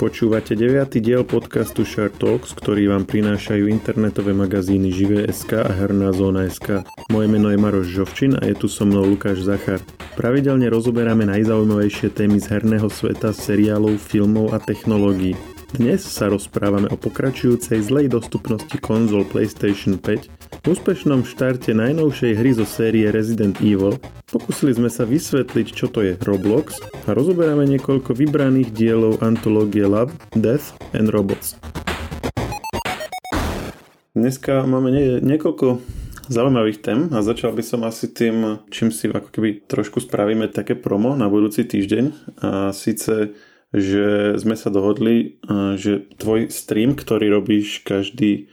Počúvate 9. diel podcastu SHARE_talks, ktorý vám prinášajú internetové magazíny Živé.sk a HernáZóna.sk. Moje meno je Maroš Jozovčin a je tu so mnou Lukáš Zachár. Pravidelne rozoberáme najzaujímavejšie témy z herného sveta, seriálov, filmov a technológií. Dnes sa rozprávame o pokračujúcej zlej dostupnosti konzol PlayStation 5, úspešnom štarte najnovšej hry zo série Resident Evil, pokusili sme sa vysvetliť, čo to je Roblox a rozoberáme niekoľko vybraných dielov antológie Love, Death and Robots. Dneska máme niekoľko zaujímavých tém a začal by som asi tým, čím si ako keby trošku spravíme také promo na budúci týždeň. A síce, že sme sa dohodli, že tvoj stream, ktorý robíš každý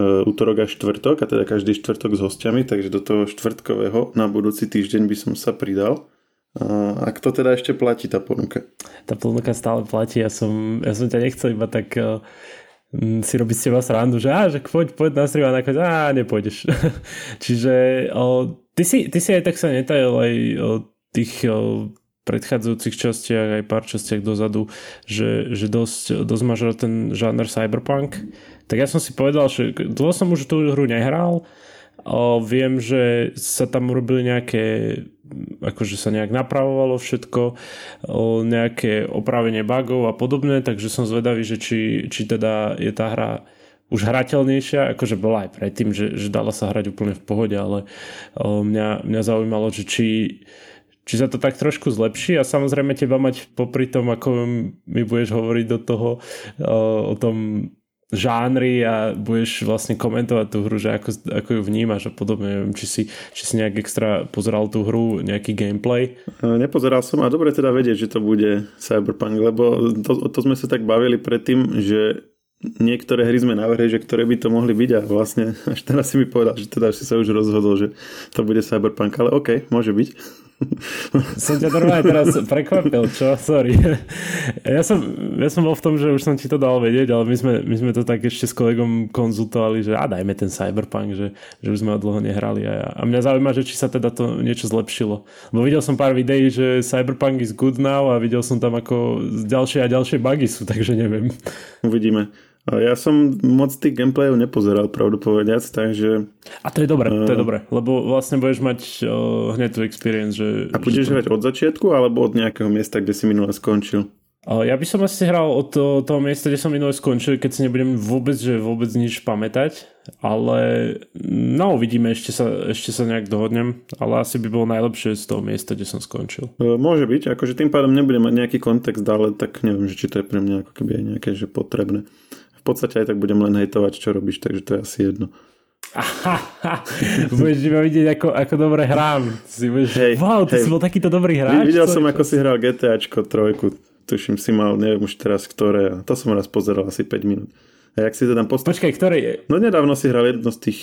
útorok a štvrtok, a teda každý štvrtok s hostiami, takže do toho štvrtkového na budúci týždeň by som sa pridal. A kto teda ešte platí tá ponuka? Tá ponuka stále platí, ja som ťa nechcel iba tak si robiť s teba srandu, že poď na stream a nakoniec, nepôjdeš. Čiže ty si aj tak sa netajil aj o tých predchádzajúcich častiach, aj pár častiach dozadu, že dosť máš ten žáner cyberpunk. Tak ja som si povedal, že dlho som už tú hru nehral. Viem, že sa tam urobili nejaké, akože sa nejak napravovalo všetko, nejaké opravenie bugov a podobne, takže som zvedavý, že či teda je tá hra už hrateľnejšia, akože bola aj predtým, že dala sa hrať úplne v pohode, ale mňa zaujímalo, že či sa to tak trošku zlepší a samozrejme teba mať popri tom, ako mi budeš hovoriť do toho o tom žánri a budeš vlastne komentovať tú hru, že ako ju vnímaš a podobne. Neviem, či si nejak extra pozeral tú hru, nejaký gameplay? Nepozeral som a dobre teda vedieť, že to bude Cyberpunk, lebo to sme sa tak bavili predtým, že niektoré hry sme navrhli, že ktoré by to mohli byť a vlastne až teraz si mi povedal, že teda si sa už rozhodol, že to bude Cyberpunk, ale OK, môže byť. Som ťa normálne teraz prekvapil, čo? Sorry. Ja som bol v tom, že už som ti to dal vedieť, ale my sme to tak ešte s kolegom konzultovali, že dajme ten Cyberpunk, že už sme ho dlho nehrali a mňa zaujíma, že či sa teda to niečo zlepšilo. Bo videl som pár videí, že Cyberpunk is good now a videl som tam ako ďalšie a ďalšie bugy sú, takže neviem. Uvidíme. Ja som moc tých gameplayov nepozeral, pravdu povediac, takže... A to je dobré, lebo vlastne budeš mať hneď tú experience, že... A budeš hrať od začiatku, alebo od nejakého miesta, kde si minule skončil? Ja by som asi hral od toho miesta, kde som minule skončil, keď si nebudem vôbec nič pamätať, ale uvidíme, ešte sa nejak dohodnem, ale asi by bolo najlepšie z toho miesta, kde som skončil. Môže byť, akože tým pádom nebudem mať nejaký kontext, ale tak neviem, že či to je pre mňa ako keby aj nejaké, že potrebné. V podstate aj tak budem len hejtovať, čo robíš, takže to je asi jedno. Budeš iba vidieť, ako dobre hrám. Ty si bol takýto dobrý hráč. Videl som, ako si hral GTAčko 3, tuším si mal, neviem už teraz ktoré, a to som raz pozeral asi 5 minút. A jak si to tam postavil? Počkaj, ktoré je? No nedávno si hral jedno z tých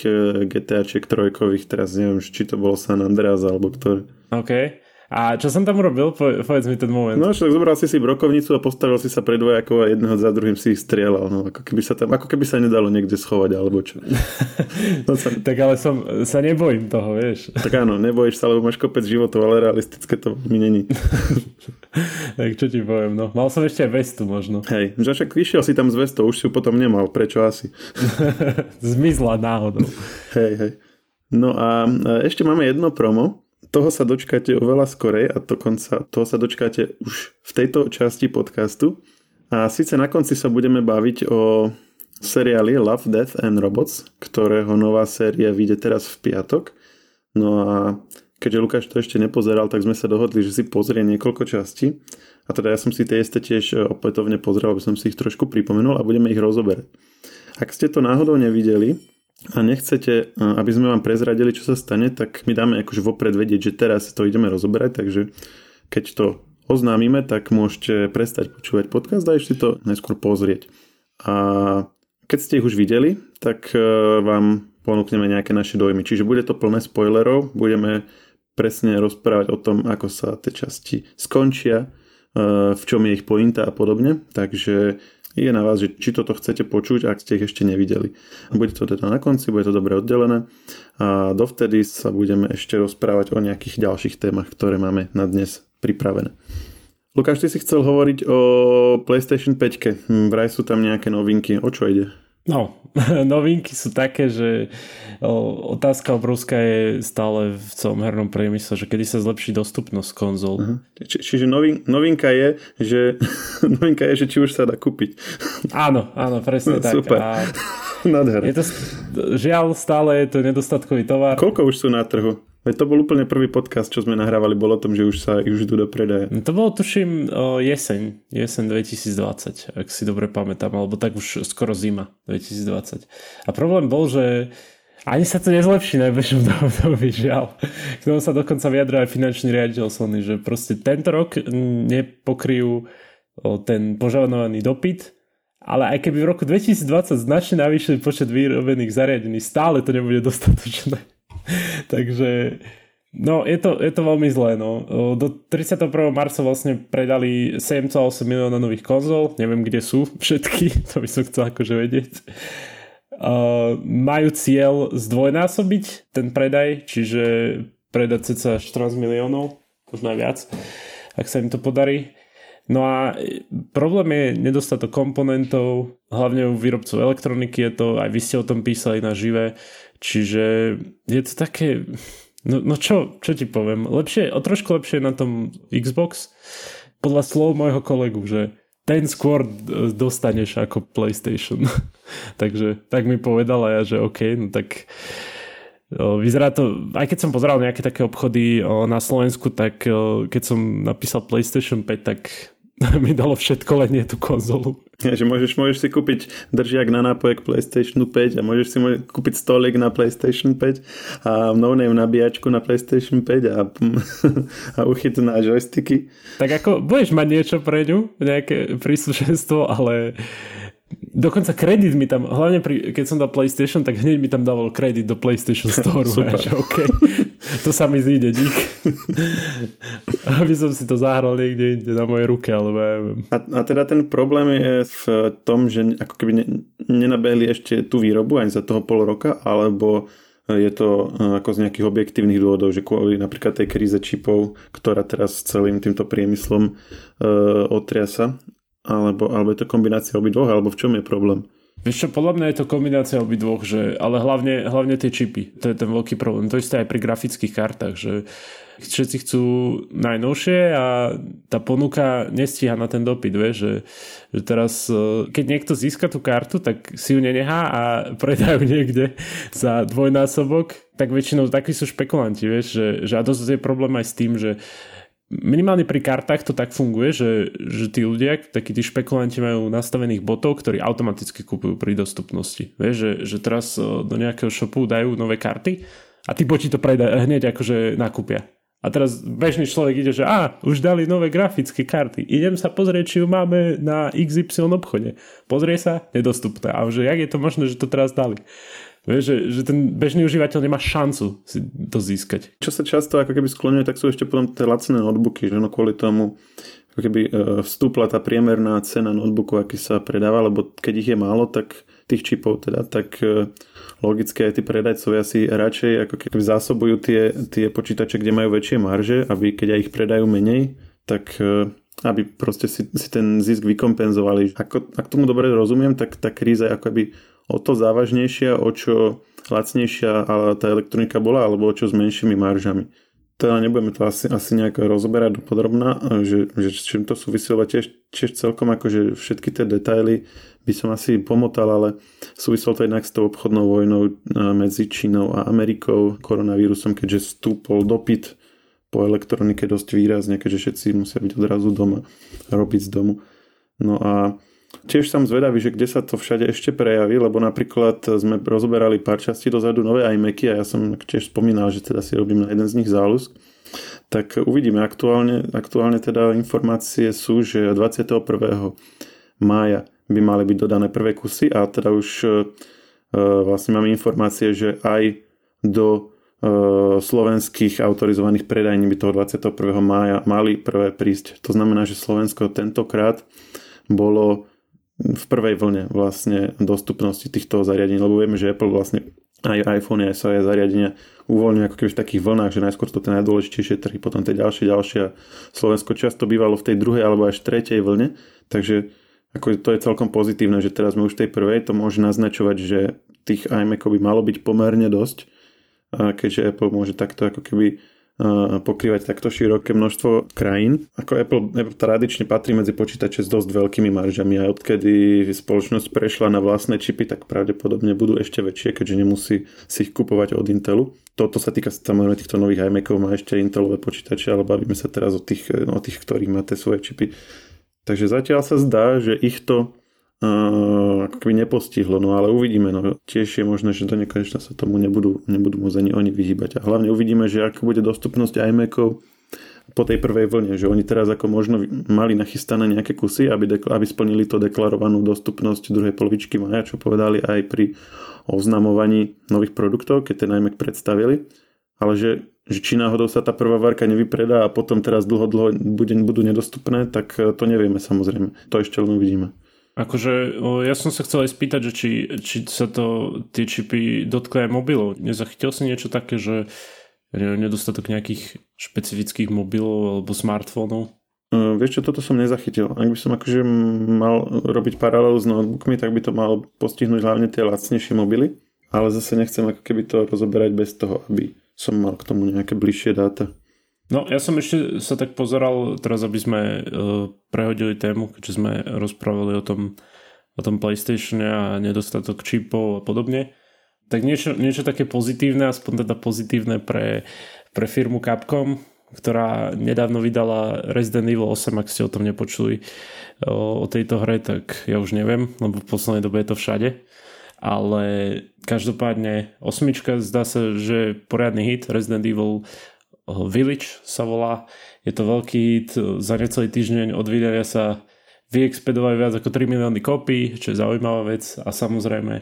GTAček 3, teraz neviem, či to bolo San Andreas alebo ktoré. OK. A čo som tam urobil? Povedz mi ten moment. No, však zobral si brokovnicu a postavil si sa pre dvojakov a jedného za druhým si ich strieľal. No, ako keby sa nedalo niekde schovať, alebo čo. Tak ale sa nebojím toho, vieš. Tak áno, nebojíš sa, lebo máš kopec životov, ale realistické to mi není. Tak čo ti poviem, no. Mal som ešte aj vestu možno. Hej, že však vyšiel si tam z vestou, už si ju potom nemal, prečo asi? Zmizla náhodou. Hej. No a ešte máme jedno promo. Toho sa dočkáte oveľa skorej a dokonca toho sa dočkáte už v tejto časti podcastu. A síce na konci sa budeme baviť o seriáli Love, Death and Robots, ktorého nová séria vyjde teraz v piatok. No a keďže Lukáš to ešte nepozeral, tak sme sa dohodli, že si pozrie niekoľko častí. A teda ja som si tie isté tiež opätovne pozrel, aby som si ich trošku pripomenul a budeme ich rozoberať. Ak ste to náhodou nevideli a nechcete, aby sme vám prezradili, čo sa stane, tak my dáme akože vopred vedieť, že teraz to ideme rozoberať, takže keď to oznámime, tak môžete prestať počúvať podcast a ešte to najskôr pozrieť. A keď ste ich už videli, tak vám ponúkneme nejaké naše dojmy. Čiže bude to plné spoilerov, budeme presne rozprávať o tom, ako sa tie časti skončia, v čom je ich pointa a podobne, takže... Je na vás, že či toto chcete počuť, ak ste ich ešte nevideli. Bude to teda na konci, bude to dobre oddelené a dovtedy sa budeme ešte rozprávať o nejakých ďalších témach, ktoré máme na dnes pripravené. Lukáš, ty si chcel hovoriť o PlayStation 5-ke. Vraj sú tam nejaké novinky. O čo ide? No, novinky sú také, že otázka obrovská je stále v celom hernom priemysle, že kedy sa zlepší dostupnosť konzol. Čiže novinka je, že či už sa dá kúpiť. Áno, presne tak. Super. A je to, žiaľ, stále je to nedostatkový tovar. Koľko už sú na trhu? Veď to bol úplne prvý podcast, čo sme nahrávali, bol o tom, že už idú do predaja. To bolo, tuším, jeseň 2020, ak si dobre pamätám, alebo tak už skoro zima 2020. A problém bol, že ani sa to nezlepší najbližšom dobe, žiaľ. K tomu sa dokonca vyjadril aj finančný riaditeľ Sony, že proste tento rok nepokryjú ten požadovaný dopyt, ale aj keby v roku 2020 značne navýšili počet vyrobených zariadení, stále to nebude dostatočné. Takže no, je to veľmi zlé. No. Do 31. marca vlastne predali 7,8 milióna nových konzol. Neviem, kde sú všetky, to by som chcel akože vedieť. Majú cieľ zdvojnásobiť ten predaj, čiže predať cca 14 miliónov, možno aj viac, ak sa im to podarí. No a problém je nedostatok komponentov, hlavne u výrobcov elektroniky je to, aj vy ste o tom písali na Živé, čiže je to také, no čo ti poviem, trošku lepšie na tom Xbox, podľa slov môjho kolegu, že ten skôr dostaneš ako PlayStation, takže tak mi povedala ja, že OK, no tak vyzerá to, aj keď som pozeral nejaké také obchody na Slovensku, tak keď som napísal PlayStation 5, tak mi dalo všetko, len nie tú konzolu. Ja, že môžeš si kúpiť držiak na nápoje k PlayStation 5 a môžeš si kúpiť stolík na PlayStation 5 a no-name nabíjačku na PlayStation 5 a uchyt na joysticky. Tak ako, budeš mať niečo pre ňu, nejaké príslušenstvo, ale dokonca kredit mi tam, hlavne keď som dal PlayStation, tak hneď mi tam dával kredit do PlayStation Store. Že okay, to sa mi zíde, dík. Aby som si to zahral niekde inde na mojej ruke, alebo ja viem. A teda ten problém je v tom, že ako keby nenabehli ešte tú výrobu ani za toho pol roka, alebo je to ako z nejakých objektívnych dôvodov, že kvôli napríklad tej kríze čipov, ktorá teraz s celým týmto priemyslom otriasa. Alebo je to kombinácia obidvoch, alebo v čom je problém? Vieš čo, podľa mňa je to kombinácia obidvoch, ale hlavne tie čipy, to je ten veľký problém. To isté aj pri grafických kartách, že všetci chcú najnovšie a tá ponuka nestíha na ten dopyt, vieš, že teraz, keď niekto získa tú kartu, tak si ju nenehá a predajú niekde za dvojnásobok, tak väčšinou takí sú špekulanti, vieš, že a dosť je problém aj s tým, že minimálne pri kartách to tak funguje, že tí ľudia, takí tí špekulanti majú nastavených botov, ktorí automaticky kupujú pri dostupnosti. Vieš, že teraz do nejakého shopu dajú nové karty a tí boti to predajú hneď akože nakúpia. A teraz bežný človek ide, že už dali nové grafické karty, idem sa pozrieť, či ju máme na XY obchode. Pozrie sa, nedostupná. A že jak je to možné, že to teraz dali? Vieš, že ten bežný užívateľ nemá šancu si to získať. Čo sa často ako keby skloňuje, tak sú ešte potom tie lacné notebooky, že no kvôli tomu ako keby vstúpla tá priemerná cena notebooku, aký sa predáva, lebo keď ich je málo, tak tých čipov teda, tak logické aj tí predajcovia si radšej ako keby zásobujú tie počítače, kde majú väčšie marže, aby keď aj ich predajú menej, tak aby proste si ten zisk vykompenzovali. Ak tomu dobre rozumiem, tak tá kríza je ako keby o to závažnejšia, o čo lacnejšia tá elektronika bola, alebo o čo s menšími maržami. Teda nebudeme to asi nejak rozoberať dopodrobná, že s čím to súviselo, tiež celkom akože všetky tie detaily by som asi pomotal, ale súviselo to jednak s tou obchodnou vojnou medzi Čínou a Amerikou, koronavírusom, keďže stúpol dopyt po elektronike dosť výrazne, keďže všetci musia byť odrazu doma, robiť z domu. No a tiež som zvedavý, že kde sa to všade ešte prejaví, lebo napríklad sme rozoberali pár častí dozadu nové iMacy a ja som tiež spomínal, že teda si robím na jeden z nich záľusk. Tak uvidíme, aktuálne teda informácie sú, že 21. mája by mali byť dodané prvé kusy a teda už vlastne máme informácie, že aj do slovenských autorizovaných predajní by toho 21. mája mali prvé prísť. To znamená, že Slovensko tentokrát bolo v prvej vlne vlastne dostupnosti týchto zariadení, lebo vieme, že Apple vlastne aj iPhone, aj svoje zariadenia uvoľňujú ako keby v takých vlnách, že najskôr to tie najdôležitejšie trhy, potom tie ďalšie. Slovensko často bývalo v tej druhej alebo až tretej vlne, takže ako to je celkom pozitívne, že teraz sme už v tej prvej, to môže naznačovať, že tých iMacov by malo byť pomerne dosť, keďže Apple môže takto ako keby pokrývať takto široké množstvo krajín. Ako Apple tradične patrí medzi počítače s dosť veľkými maržami a odkedy spoločnosť prešla na vlastné čipy, tak pravdepodobne budú ešte väčšie, keďže nemusí si ich kupovať od Intelu. Toto sa týka samozrejme týchto nových iMacov, má ešte Intelové počítače, ale bavíme sa teraz o tých, ktorí má tie svoje čipy. Takže zatiaľ sa zdá, že ich to akoby nepostihlo, no ale uvidíme, no tiež je možné, že do nekonečna sa tomu nebudú môcť ani oni vyhýbať a hlavne uvidíme, že ako bude dostupnosť iMacov po tej prvej vlne, že oni teraz ako možno mali nachystané nejaké kusy, aby splnili to deklarovanú dostupnosť druhej polovičky maja, čo povedali aj pri oznamovaní nových produktov, keď ten iMac predstavili, ale že či náhodou sa tá prvá várka nevypredá a potom teraz dlho budú nedostupné, tak to nevieme samozrejme, to ešte len uvidíme. Akože ja som sa chcel aj spýtať, že či sa to tie čipy dotkli aj mobilov. Nezachytil si niečo také, že nedostatok nejakých špecifických mobilov alebo smartfónov? Vieš čo, toto som nezachytil. Ak by som akože mal robiť paralelu s notebookmi, tak by to malo postihnúť hlavne tie lacnejšie mobily, ale zase nechcem ako keby to rozoberať bez toho, aby som mal k tomu nejaké bližšie dáta. No, ja som ešte sa tak pozeral teraz, aby sme prehodili tému, keďže sme rozprávali o tom PlayStatione a nedostatok čipov a podobne. Tak niečo také pozitívne, aspoň teda pozitívne pre firmu Capcom, ktorá nedávno vydala Resident Evil 8, ak ste o tom nepočuli o tejto hre, tak ja už neviem, lebo v poslednej dobe je to všade. Ale každopádne osmička, zdá sa, že poriadny hit, Resident Evil Village sa volá, je to veľký hit, za necelý týždeň od vydania sa vyexpedovali viac ako 3 milióny kópií, čo je zaujímavá vec a samozrejme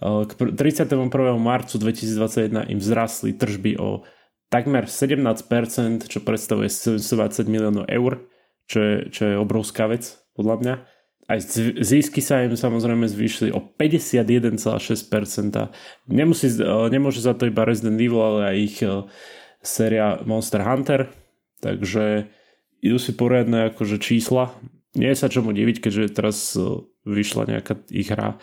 k 31. marcu 2021 im vzrastli tržby o takmer 17%, čo predstavuje 720 miliónov eur, čo je obrovská vec podľa mňa. Aj zisky sa im samozrejme zvýšili o 51,6%. Nemôže za to iba Resident Evil, ale aj ich séria Monster Hunter, takže idú si poriadne akože čísla. Nie je sa čomu diviť, keďže teraz vyšla nejaká ich hra,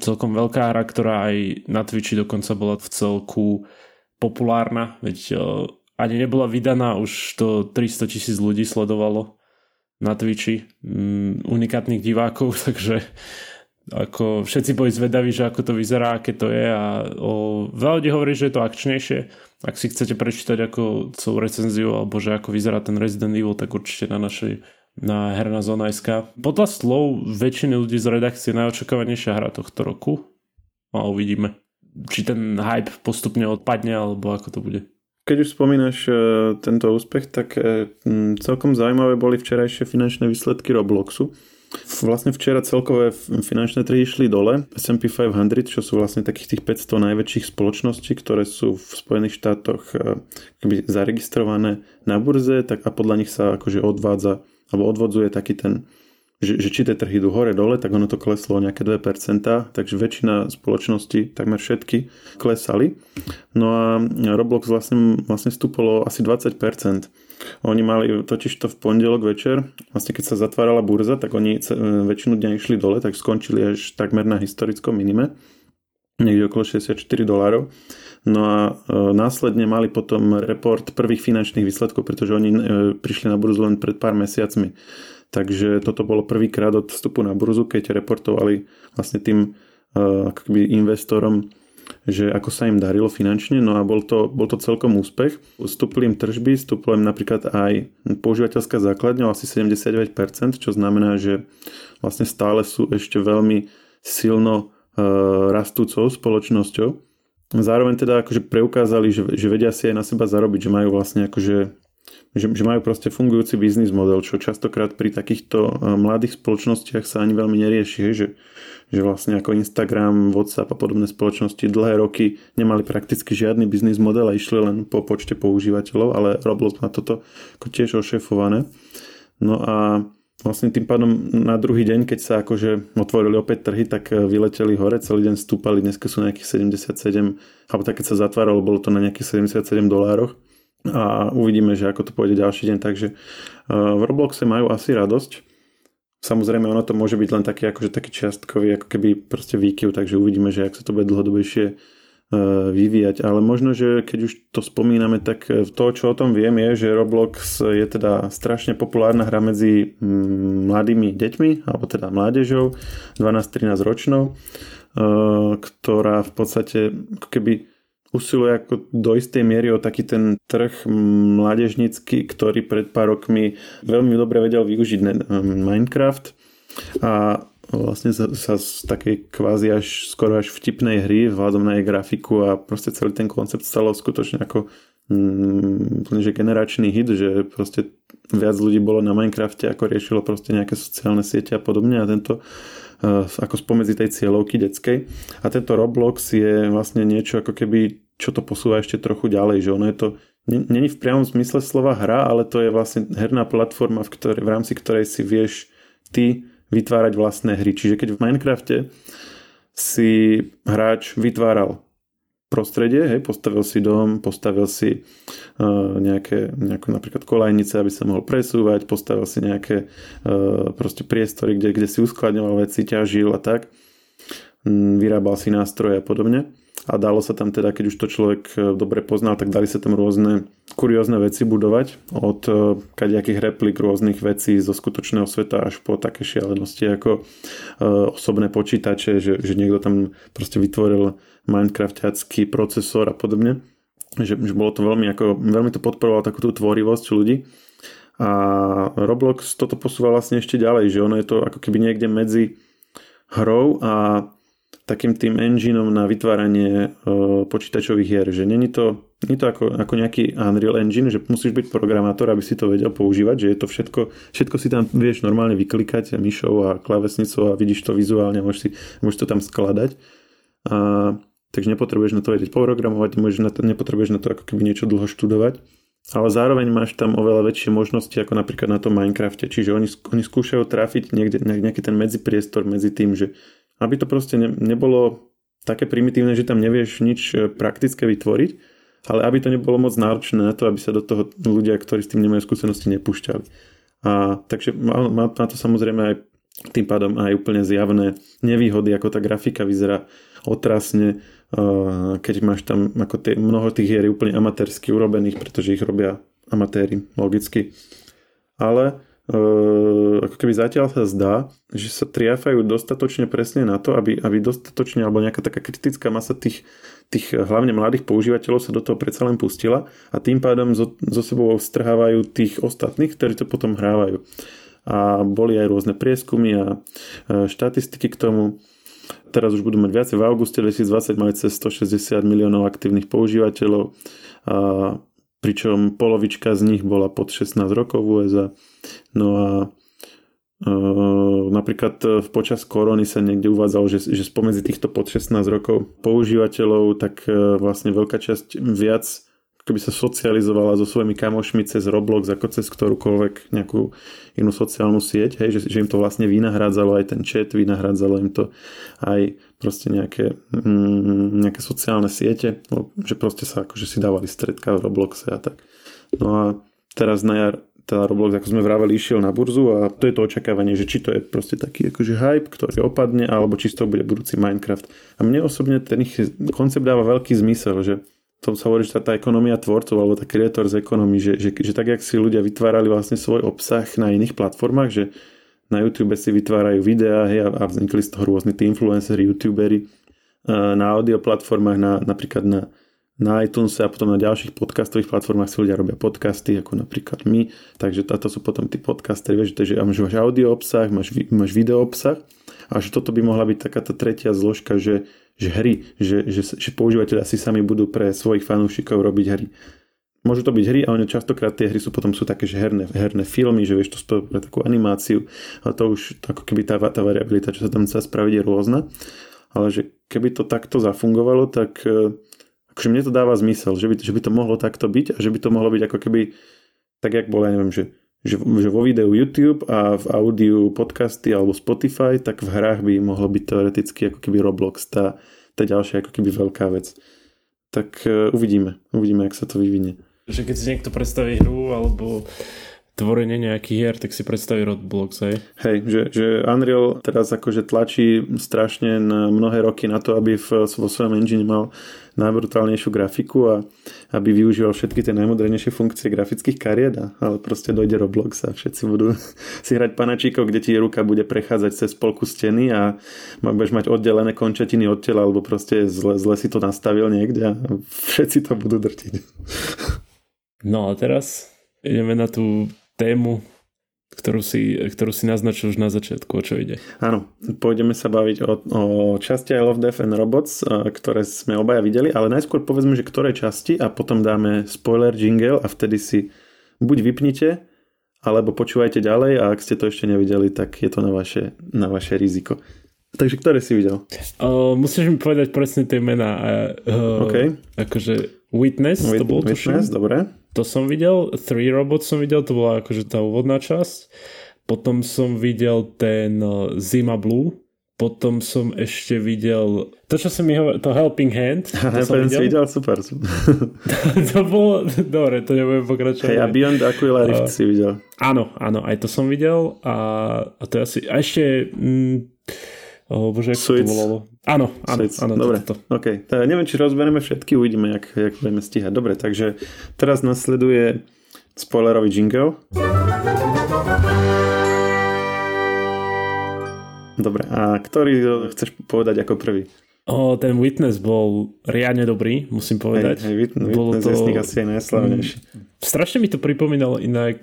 celkom veľká hra, ktorá aj na Twitchi dokonca bola v celku populárna, veď ani nebola vydaná, už to 300,000 ľudí sledovalo na Twitchi, unikátnych divákov, takže ako všetci boli zvedaví, že ako to vyzerá, aké to je a veľa ľudí hovorí, že je to akčnejšie. Ak si chcete prečítať ako celú recenziu alebo že ako vyzerá ten Resident Evil, tak určite na HernáZóna.sk. Podľa slov väčšiny ľudí z redakcie najočakávanejšia hra tohto roku a uvidíme, či ten hype postupne odpadne alebo ako to bude. Keď už spomínaš tento úspech, tak celkom zaujímavé boli včerajšie finančné výsledky Robloxu. Vlastne včera celkové finančné trhy išli dole. S&P 500, čo sú vlastne takých tých 500 najväčších spoločností, ktoré sú v Spojených štátoch zaregistrované na burze, tak a podľa nich sa akože odvádza alebo odvodzuje taký ten, že či tie trhy idú hore dole, tak ono to kleslo o nejaké 2%, takže väčšina spoločností, takmer všetky, klesali. No a Roblox vlastne vstúpolo asi 20%. Oni mali totižto v pondelok večer, vlastne keď sa zatvárala burza, tak oni väčšinu dňa išli dole, tak skončili až takmer na historickom minime, niekde okolo $64. No a následne mali potom report prvých finančných výsledkov, pretože oni prišli na burzu len pred pár mesiacmi. Takže toto bolo prvýkrát od vstupu na burzu, keď reportovali vlastne tým akoby investorom, že ako sa im darilo finančne, no a bol to celkom úspech. Vstúpli im tržby, vstúplo im napríklad aj používateľská základňa asi 79%, čo znamená, že vlastne stále sú ešte veľmi silno rastúcou spoločnosťou. Zároveň teda akože preukázali, že vedia si aj na seba zarobiť, že majú vlastne akože že majú proste fungujúci biznis model, čo častokrát pri takýchto mladých spoločnostiach sa ani veľmi nerieši, že vlastne ako Instagram, WhatsApp a podobné spoločnosti dlhé roky nemali prakticky žiadny biznis model a išli len po počte používateľov, ale Roblox má toto tiež ošefované. No a Vlastne tým pádom na druhý deň, keď sa akože otvorili opäť trhy, tak vyleteli hore, celý deň stúpali, dneska sú nejakých 77, alebo tak keď sa zatváralo, bolo to na nejakých $77 a uvidíme, že ako to pôjde ďalší deň, takže v Robloxe majú asi radosť. Samozrejme, ono to môže byť len taký, akože taký čiastkový, ako keby proste výkyv, takže uvidíme, že ak sa to bude dlhodobejšie vyvíjať, ale možno, že keď už to spomíname, tak to, čo o tom viem, je, že Roblox je teda strašne populárna hra medzi mladými deťmi, alebo teda mládežou 12-13 ročnou, ktorá v podstate keby usiluje ako do istej miery o taký ten trh mládežnícky, ktorý pred pár rokmi veľmi dobre vedel využiť Minecraft a vlastne sa z takej kvázi až skoro až vtipnej hry vládom na jej grafiku a proste celý ten koncept stalo skutočne ako že generačný hit, že proste viac ľudí bolo na Minecrafte ako riešilo proste nejaké sociálne siete a podobne a tento ako spomedzi tej cieľovky detskej a tento Roblox je vlastne niečo ako keby, čo to posúva ešte trochu ďalej, že ono je to není v priamom zmysle slova hra, ale to je vlastne herná platforma, v rámci ktorej si vieš ty vytvárať vlastné hry. Čiže keď v Minecrafte si hráč vytváral prostredie, hej, postavil si dom, postavil si nejakú napríklad kolajnice, aby sa mohol presúvať, postavil si nejaké proste priestory, kde si uskladňoval veci, ťažil a tak, vyrábal si nástroje a podobne. A dalo sa tam teda, keď už to človek dobre poznal, tak dali sa tam rôzne kuriózne veci budovať od kadejakých replik rôznych vecí zo skutočného sveta až po také šialenosti ako osobné počítače, že niekto tam proste vytvoril minecraftiacký procesor a podobne. Že bolo to veľmi to podporovalo takúto tvorivosť ľudí. A Roblox toto posúval vlastne ešte ďalej, že ono je to ako keby niekde medzi hrou a takým tým engineom na vytváranie počítačových hier, že není to ako nejaký Unreal Engine, že musíš byť programátor, aby si to vedel používať, že je to všetko si tam vieš normálne vyklikať myšou a klávesnicou a vidíš to vizuálne, môžeš to tam skladať. A, takže nepotrebuješ na to vedieť programovať, nepotrebuješ na to ako keby niečo dlho študovať, ale zároveň máš tam oveľa väčšie možnosti ako napríklad na tom Minecrafte, čiže oni skúšajú trafiť niekde nejaký ten medzipriestor medzi tým, že aby to proste nebolo také primitívne, že tam nevieš nič praktické vytvoriť, ale aby to nebolo moc náročné na to, aby sa do toho ľudia, ktorí s tým nemajú skúsenosti, nepúšťali. A takže má to samozrejme aj tým pádom aj úplne zjavné nevýhody, ako tá grafika vyzerá otrasne, keď máš tam ako mnoho tých hier je úplne amatérsky urobených, pretože ich robia amatéri, logicky. Ale ako keby zatiaľ sa zdá, že sa triafajú dostatočne presne na to, aby dostatočne, alebo nejaká taká kritická masa tých hlavne mladých používateľov sa do toho predsa len pustila a tým pádom zo sebou strhávajú tých ostatných, ktorí to potom hrávajú. A boli aj rôzne prieskumy a štatistiky k tomu. Teraz už budú mať viacej. V auguste 2020 mali cez 160 miliónov aktívnych používateľov a pričom polovička z nich bola pod 16 rokov v USA. No a napríklad počas korony sa niekde uvádzalo, že spomedzi týchto pod 16 rokov používateľov, tak vlastne veľká časť viac keby sa socializovala so svojimi kamošmi cez Roblox ako cez ktorúkoľvek nejakú inú sociálnu sieť, hej, že im to vlastne vynahrádzalo aj ten chat, vynahrádzalo im to aj proste nejaké sociálne siete, že proste sa akože si dávali stredka v Robloxe a tak. No a teraz na jar tá Roblox, ako sme vraveli, išiel na burzu a to je to očakávanie, že či to je proste taký akože hype, ktorý opadne, alebo či to bude budúci Minecraft. A mne osobne ten ich koncept dáva veľký zmysel, že tom sa hovorí, že tá ekonomia tvorcov alebo tá creators economy, že tak, jak si ľudia vytvárali vlastne svoj obsah na iných platformách, že na YouTube si vytvárajú videá, hej, a vznikli z toho rôzni tí influenceri, youtuberi, na audio platformách, napríklad na iTunes a potom na ďalších podcastových platformách si ľudia robia podcasty, ako napríklad my, takže táto sú potom tí podcasteri, vieš, že máš audio obsah, máš video obsah a že toto by mohla byť taká tá tretia zložka, že hry, že používateľi asi sami budú pre svojich fanúšikov robiť hry. Môžu to byť hry, ale častokrát tie hry sú také, že herné filmy, že vieš, to spraviť pre takú animáciu, a to už ako keby tá variabilita, čo sa tam chce spraviť, je rôzna, ale že keby to takto zafungovalo, tak akože mne to dáva zmysel, že by to mohlo takto byť a že by to mohlo byť ako keby tak, jak bolo, ja neviem, že že vo videu YouTube a v audiu podcasty alebo Spotify, tak v hrách by mohlo byť teoreticky ako keby Roblox, tá ďalšia ako keby veľká vec. Tak uvidíme, jak sa to vyvinie. Že keď si niekto predstaví hru alebo tvorenie nejakých hier, tak si predstaví Roblox, hej? Hej, že Unreal teraz akože tlačí strašne na mnohé roky na to, aby vo svojom engine mal najbrutálnejšiu grafiku a aby využíval všetky tie najmodernejšie funkcie grafických kariet, ale proste dojde Roblox a všetci budú si hrať panačíkov, kde ti ruka bude prechádzať cez polku steny a budeš mať oddelené končatiny od tela, alebo proste zle si to nastavil niekde a všetci to budú drtiť. No a teraz ideme na tú tému, ktorú si naznačil už na začiatku, o čo ide. Áno, pôjdeme sa baviť o časti Love, Death and Robots, ktoré sme obaja videli, ale najskôr povedzme, že ktoré časti a potom dáme spoiler jingle a vtedy si buď vypnite, alebo počúvajte ďalej a ak ste to ešte nevideli, tak je to na vaše riziko. Takže ktoré si videl? Musíš mi povedať presne tie mená. Okay. Akože Witness, to bol Witness, dobre. To som videl, Three Robots som videl, to bola akože tá úvodná časť. Potom som videl ten Zima Blue. Potom som ešte videl to Helping Hand. To som videl, super. To bolo, dobre, to nebudem pokračovať. Hej, a Beyond The Aquila Rift si videl. Áno, aj to som videl. A to asi, a ešte... Bože, ako Suits. To volalo. Áno, dobre. To. OK. Neviem, či rozberieme všetky, uvidíme, jak budeme stíhať. Dobre, takže teraz nasleduje spoilerový jingle. Dobre, a ktorý chceš povedať ako prvý? Ten Witness bol riadne dobrý, musím povedať. Hej, Witness je z nich asi aj najslavnejší. Strašne mi to pripomínalo inak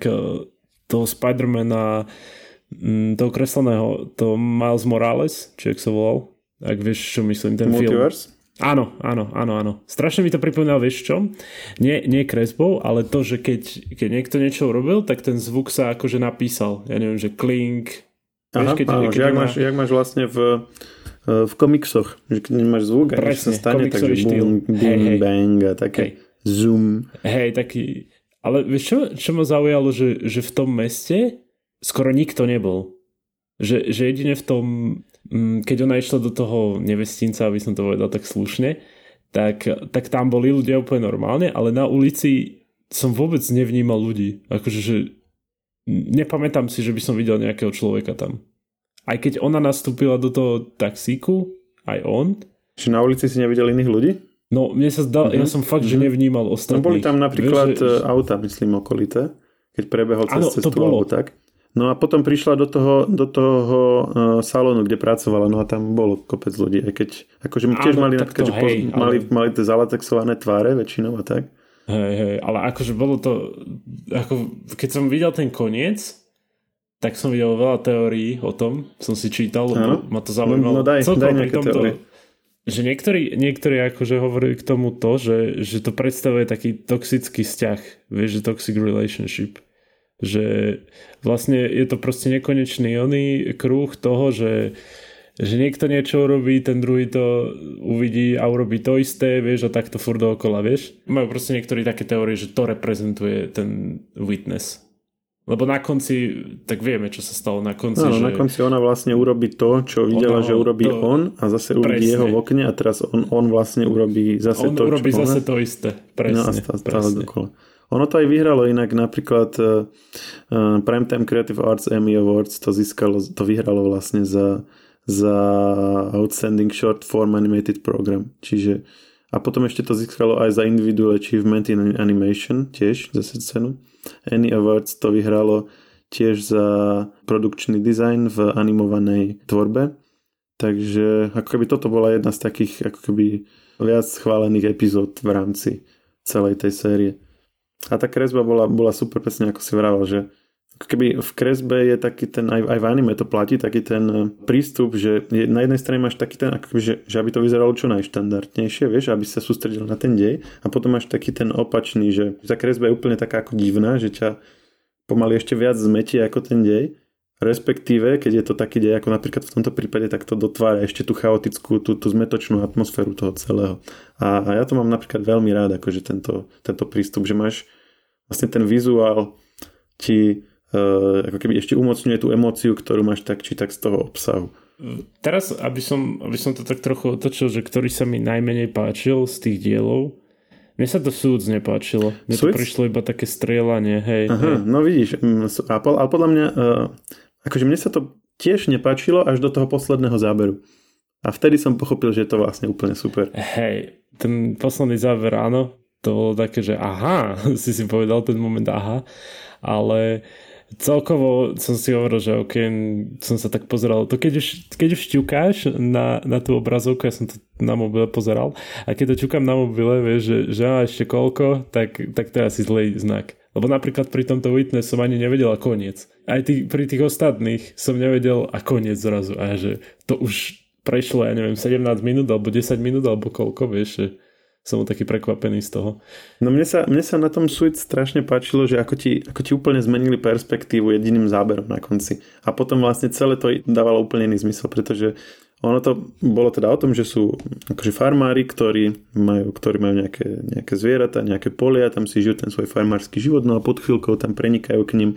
toho Spider-Mana toho kresleného, to Miles Morales, či jak sa volal, ak vieš, čo myslím, ten Multiverse? Film. Áno. Strašne mi to pripomínal, vieš čo? Nie kresbou, ale to, že keď niekto niečo urobil, tak ten zvuk sa akože napísal. Ja neviem, že klink. Aha, vieš, jak máš vlastne v komiksoch, že keď nemáš zvuk, a nič sa stane, tak boom, bang a také zoom. Hej, taký. Ale vieš čo ma zaujalo, že v tom meste skoro nikto nebol. Že jedine v tom, keď ona išla do toho nevestinca, aby som to povedal tak slušne, tak tam boli ľudia úplne normálne, ale na ulici som vôbec nevnímal ľudí. Akože, že nepamätám si, že by som videl nejakého človeka tam. Aj keď ona nastúpila do toho taxíku, aj on. Čiže na ulici si nevidel iných ľudí? No, mne sa zdalo, ja som fakt, že nevnímal ostatných. No boli tam napríklad auta, myslím, okolité, keď prebehol cez cestu alebo tak. No a potom prišla do toho salónu, kde pracovala, no a tam bolo kopec ľudí, aj keď akože tiež mali tie zalatexované tváre väčšinou a tak. Hej, ale akože bolo to, ako keď som videl ten koniec, tak som videl veľa teórií o tom, som si čítal, lebo ma to zaujímalo. No daj nejaké teórie. Že niektorí akože hovorili k tomu to, že to predstavuje taký toxický vzťah, vieš, že toxic relationship. Že vlastne je to proste nekonečný oný kruh toho, že niekto niečo urobí, ten druhý to uvidí a urobí to isté, vieš, a tak to furt dookola, vieš. Majú proste niektorí také teórie, že to reprezentuje ten Witness. Lebo na konci, tak vieme, čo sa stalo na konci. No, že na konci ona vlastne urobí to, čo videla, že urobí on a zase uvidí jeho v okne a teraz on vlastne urobí zase to, čo urobí zase to isté. Presne. No, presne. Dokola. Ono to aj vyhralo inak, napríklad Primetime Creative Arts Emmy Awards to vyhralo vlastne za Outstanding Short Form Animated Program. Čiže, a potom ešte to získalo aj za Individual Achievement in Animation, tiež zase cenu. Annie Awards to vyhralo tiež za produkčný dizajn v animovanej tvorbe. Takže ako keby toto bola jedna z takých ako keby viac chválených epizód v rámci celej tej série. A tá kresba bola super, presne ako si vraval, že keby v kresbe je taký ten, aj v anime to platí, taký ten prístup, že na jednej strane máš taký ten, akoby, že aby to vyzeralo čo najštandardnejšie, vieš, aby sa sústredil na ten dej, a potom máš taký ten opačný, že tá kresba je úplne taká ako divná, že ťa pomaly ešte viac zmetie ako ten dej, respektíve, keď je to taký dej, ako napríklad v tomto prípade, tak to dotvára ešte tú chaotickú, tú zmetočnú atmosféru toho celého. A ja to mám napríklad veľmi rád, akože tento prístup, že máš vlastne ten vizuál ti ako keby ešte umocňuje tú emóciu, ktorú máš tak či tak z toho obsahu. Teraz, aby som to tak trochu otočil, že ktorý sa mi najmenej páčil z tých dielov, mne sa to Suits nepáčilo. Mne Suits? To prišlo iba také strieľanie, hej. Aha, hej. No vidíš, ale podľa mňa, akože mne sa to tiež nepáčilo až do toho posledného záberu. A vtedy som pochopil, že je to vlastne úplne super. Hej, ten posledný záber, áno, to bolo také, že aha, si povedal ten moment, aha, ale celkovo som si hovoril, že ok, som sa tak pozeral, to keď už ťukáš na tú obrazovku, ja som to na mobile pozeral, a keď to ťukám na mobile, vieš, že ešte koľko, tak to je asi zlej znak. Lebo napríklad pri tomto Witness som ani nevedel a koniec. Aj pri tých ostatných som nevedel a koniec zrazu. A že to už prešlo, ja neviem, 17 minút, alebo 10 minút, alebo koľko, vieš, som taký prekvapený z toho. No mne sa na tom Suits strašne páčilo, že ako ti úplne zmenili perspektívu jediným záberom na konci. A potom vlastne celé to dávalo úplne iný zmysel, pretože ono to bolo teda o tom, že sú akože farmári, ktorí majú nejaké zvieratá, nejaké polia, tam si žijú ten svoj farmársky život, no a pod chvíľkou tam prenikajú k ním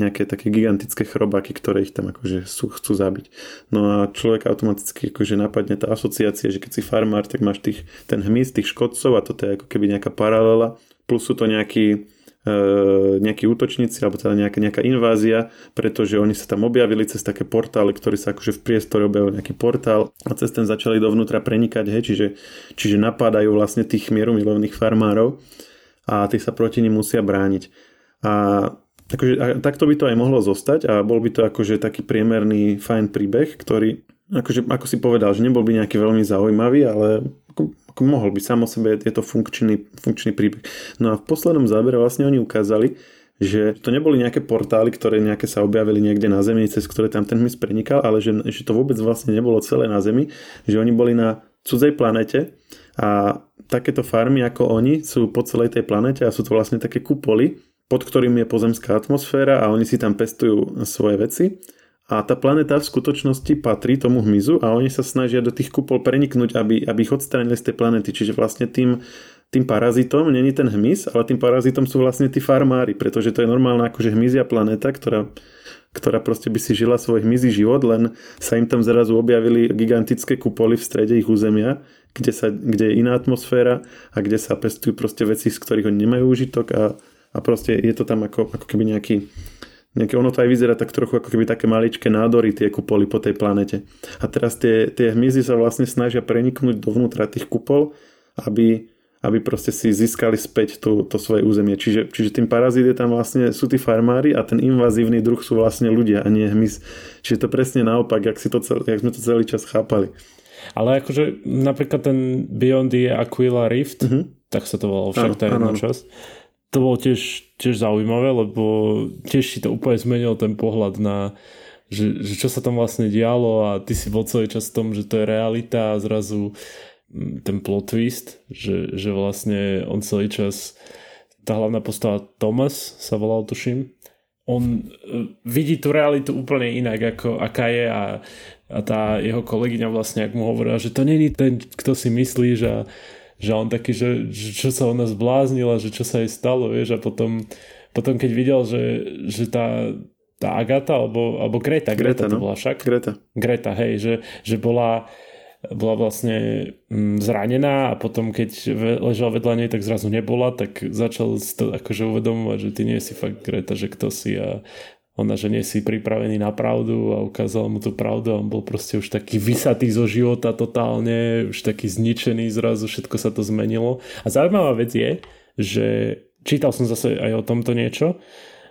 nejaké také gigantické chrobáky, ktoré ich tam akože chcú zabiť. No a človek automaticky akože napadne tá asociácia, že keď si farmár, tak máš ten hmyz, tých škodcov, a toto je ako keby nejaká paralela, plus sú to nejakí útočníci, alebo teda nejaká invázia, pretože oni sa tam objavili cez také portály, ktorý sa akože v priestore objavil nejaký portál a cez ten začali dovnútra prenikať, hej, čiže napadajú vlastne tých mierumilovných farmárov a tí sa proti nim musia brániť. A takto by to aj mohlo zostať a bol by to akože taký priemerný fajn príbeh, ktorý akože, ako si povedal, že nebol by nejaký veľmi zaujímavý, ale ako mohol by sám o sebe, je to funkčný príbeh. No a v poslednom zábere vlastne oni ukázali, že to neboli nejaké portály, ktoré nejaké sa objavili niekde na zemi, cez ktoré tam ten hmyz prenikal, ale že to vôbec vlastne nebolo celé na zemi, že oni boli na cudzej planete a takéto farmy ako oni sú po celej tej planete a sú to vlastne také kupoly, pod ktorým je pozemská atmosféra a oni si tam pestujú svoje veci. A tá planéta v skutočnosti patrí tomu hmyzu a oni sa snažia do tých kupol preniknúť, aby ich odstránili z tej planéty. Čiže vlastne tým parazitom není ten hmyz, ale tým parazitom sú vlastne tí farmári, pretože to je normálna akože hmyzia planéta, ktorá proste by si žila svoj hmyzí život, len sa im tam zrazu objavili gigantické kupoly v strede ich územia, kde je iná atmosféra a kde sa pestujú proste veci, z ktorých oni nemajú užitok a proste je to tam ako keby nejaké ono to aj vyzerá tak trochu ako keby také maličké nádory, tie kupoly po tej planete. A teraz tie hmyzy sa vlastne snažia preniknúť dovnútra tých kupol, aby proste si získali späť to svoje územie. Čiže tým parazit je tam vlastne, sú tí farmári a ten invazívny druh sú vlastne ľudia a nie hmyz. Čiže to presne naopak, jak sme to celý čas chápali. Ale akože napríklad ten Beyond The Aquila Rift, tak sa to volalo však tá jedna časť. To bolo tiež zaujímavé, lebo tiež si to úplne zmenil ten pohľad na, že čo sa tam vlastne dialo a ty si bol celý čas v tom, že to je realita a zrazu ten plot twist, že vlastne on celý čas, tá hlavná postava Thomas sa volal, tuším, on vidí tú realitu úplne inak, ako aká je a tá jeho kolegyňa vlastne, ak mu hovorila, že to není ten, kto si myslí, že on taký, že čo sa ona zbláznila, že čo sa jej stalo, vieš, a potom keď videl, že tá Agata, alebo Greta to bola však. Greta, hej, že bola vlastne zranená a potom keď ležal vedľa nej, tak zrazu nebola, tak začal to akože uvedomovať, že ty nie si fakt Greta, že kto si a ona, že nie si pripravený na pravdu a ukázal mu tú pravdu a on bol proste už taký vysatý zo života totálne, už taký zničený zrazu, všetko sa to zmenilo. A zaujímavá vec je, že čítal som zase aj o tomto niečo,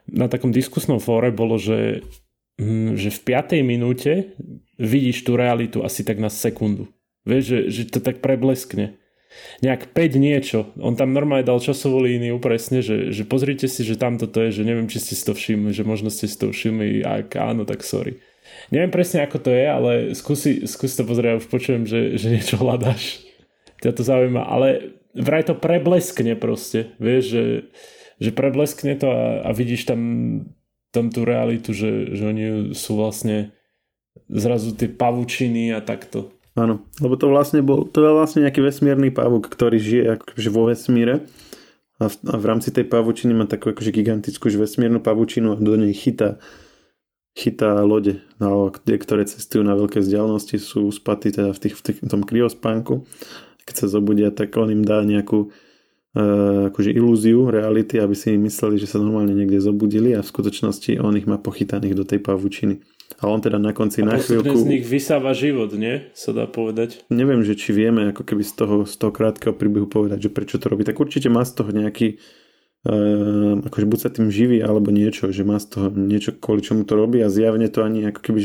na takom diskusnom fóre bolo, že v 5. minúte vidíš tú realitu asi tak na sekundu. Vieš, že to tak prebleskne. Nejak 5 niečo. On tam normálne dal časovú líniu presne, že pozrite si, že tamto to je, že neviem, či ste si to všimli, že možno ste si to všimli, ak áno, tak sorry. Neviem presne, ako to je, ale skúsi to pozrieť, ja už počujem, že niečo hľadáš. Ťa to zaujíma, ale vraj to prebleskne proste, vieš, že prebleskne to a vidíš tam tú realitu, že oni sú vlastne zrazu tie pavučiny a takto. Áno, lebo to je vlastne nejaký vesmírny pavúk, ktorý žije akože vo vesmíre a v rámci tej pavučiny má takú akože gigantickú vesmírnu pavučinu a do nej chytá lode, ktoré cestujú na veľké vzdialenosti, sú spaty teda v tom kryospánku. Keď sa zobudia, tak on im dá nejakú akože ilúziu reality, aby si mysleli, že sa normálne niekde zobudili, a v skutočnosti on ich má pochytaných do tej pavučiny. A on teda na konci na chvíľku... z nich vysáva život, nie? Sa dá povedať. Neviem, že či vieme ako keby z toho krátkeho príbehu povedať, že prečo to robí. Tak určite má z toho nejaký akože buď sa tým živí alebo niečo, že má z toho niečo, kvôli čomu to robí, a zjavne to ani ako keby,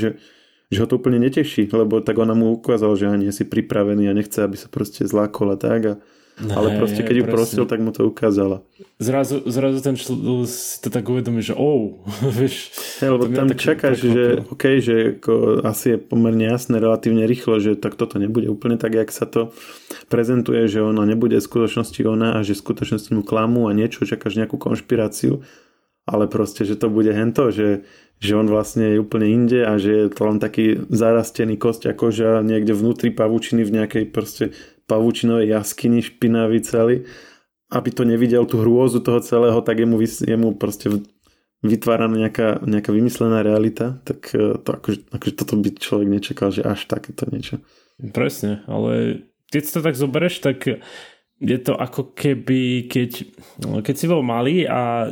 že ho to úplne neteší, lebo tak ona mu ukázala, že ani si pripravený a nechce, aby sa proste zlákola tak a ne, ale proste keď ju prosil, tak mu to ukázala. Zrazu ten človek si to tak uvedomí, že vieš. Lebo tam čakáš, že okej, že ako, asi je pomerne jasné relatívne rýchlo, že tak toto nebude úplne tak, jak sa to prezentuje, že ona nebude v skutočnosti ona a že v skutočnosti mu klamú a niečo, čakáš nejakú konšpiráciu, ale proste, že to bude hento, že on vlastne je úplne inde a že je to len taký zarastený kosť a koža niekde vnútri pavučiny v nejakej proste pavučinovej jaskyni, špinavý celý. Aby to nevidel tú hrôzu toho celého, tak je mu proste vytváraná nejaká vymyslená realita, tak to akože toto by človek nečakal, že až takéto niečo. Presne, ale keď si to tak zoberieš, tak je to ako keby, keď si bol malý a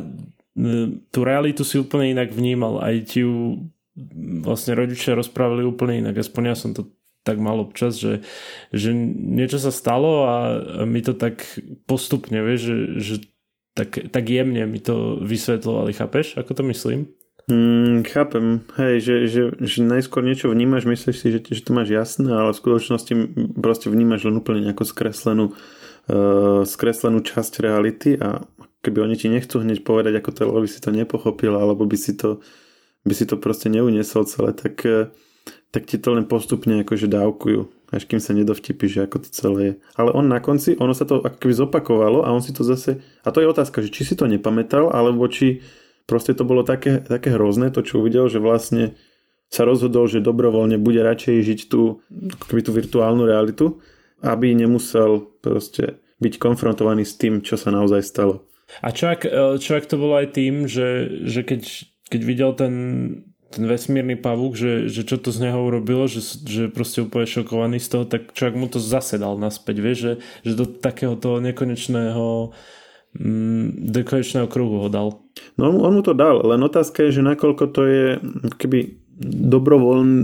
tú realitu si úplne inak vnímal, aj ti ju vlastne rodičia rozprávali úplne inak, aspoň ja som to tak mal občas, že niečo sa stalo a mi to tak postupne, vieš, že tak jemne mi to vysvetľovali, chápeš? Ako to myslím? Chápem, hej, že najskôr niečo vnímaš, myslíš si, že to máš jasné, ale v skutočnosti proste vnímaš len úplne nejakú skreslenú časť reality, a keby oni ti nechcú hneď povedať, ako to, lebo by si to nepochopil, alebo by si to proste neuniesol celé, tak ti to len postupne akože dávkujú, až kým sa nedovtipí, že ako to celé je. Ale on na konci, ono sa to akoby zopakovalo a on si to zase, a to je otázka, že či si to nepamätal, alebo či proste to bolo také hrozné, to čo uvidel, že vlastne sa rozhodol, že dobrovoľne bude radšej žiť tú virtuálnu realitu, aby nemusel proste byť konfrontovaný s tým, čo sa naozaj stalo. A čo ak to bolo aj tým, že keď videl ten vesmírny pavúk, že čo to z neho urobilo, že proste úplne šokovaný z toho, tak človek mu to zase dal naspäť, vieš, že do takéhoto nekonečného kruhu ho dal. No on mu to dal, len otázka je, že nakoľko to je keby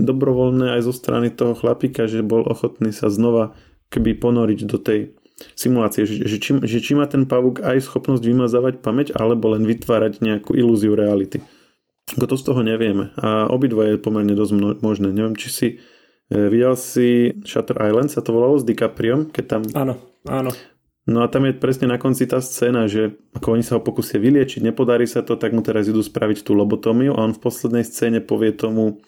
dobrovoľné aj zo strany toho chlapíka, že bol ochotný sa znova keby ponoriť do tej simulácie, že či má ten pavúk aj schopnosť vymazávať pamäť, alebo len vytvárať nejakú ilúziu reality. To z toho nevieme. A obidvoje je pomerne dosť možné. Neviem, či si videl si Shutter Island, sa to volalo, s DiCapriom, keď tam... Áno. No a tam je presne na konci tá scéna, že ako oni sa ho pokusia vyliečiť, nepodarí sa to, tak mu teraz idú spraviť tú lobotómiu a on v poslednej scéne povie tomu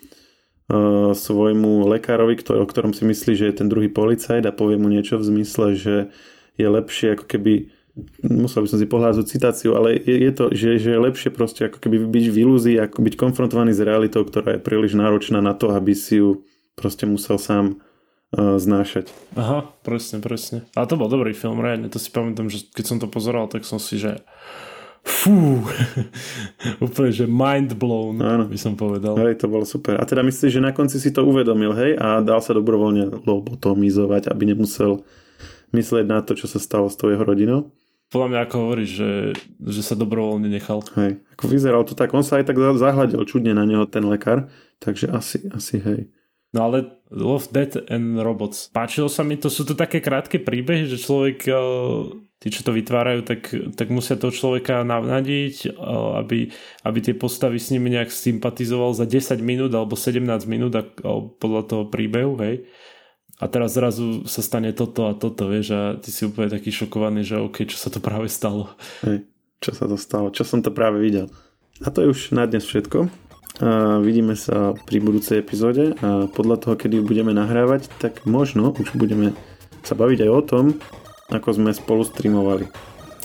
svojmu lekárovi, o ktorom si myslí, že je ten druhý policajt, a povie mu niečo v zmysle, že je lepšie ako keby... musel by som si pohľadať citáciu, ale je to, že je lepšie proste ako keby byť v ilúzii, ako byť konfrontovaný s realitou, ktorá je príliš náročná na to, aby si ju proste musel sám znášať. Aha, presne. A to bol dobrý film, reálne, to si pamätám, že keď som to pozeral, tak som si, že fú, úplne, že mind blown, áno, by som povedal. Hej, to bolo super. A teda myslíš, že na konci si to uvedomil, hej, a dal sa dobrovoľne lobotomizovať, aby nemusel myslieť na to, čo sa stalo s tou jeho rodinou? Podľa mňa, ako hovoríš, že sa dobrovoľne nechal. Hej, ako vyzeral to tak, on sa aj tak zahľadil čudne na neho ten lekár, takže asi hej. No ale Love, Death and Robots. Páčilo sa mi, to sú to také krátke príbehy, že človek, tí čo to vytvárajú, tak musia toho človeka navnadiť, aby tie postavy s nimi nejak sympatizoval za 10 minút alebo 17 minút podľa toho príbehu, hej. A teraz zrazu sa stane toto a toto, vieš, a ty si úplne taký šokovaný, že OK, čo sa to práve stalo. Hej, čo sa to stalo, čo som to práve videl. A to je už na dnes všetko. A vidíme sa pri budúcej epizóde a podľa toho, kedy budeme nahrávať, tak možno už budeme sa baviť aj o tom, ako sme spolu streamovali.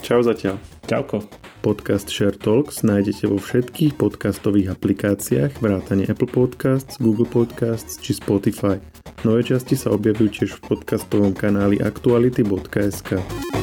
Čau zatiaľ. Čauko. Podcast Share Talks nájdete vo všetkých podcastových aplikáciách vrátane Apple Podcasts, Google Podcasts či Spotify. Nové časti sa objavujú tiež v podcastovom kanáli aktuality.sk.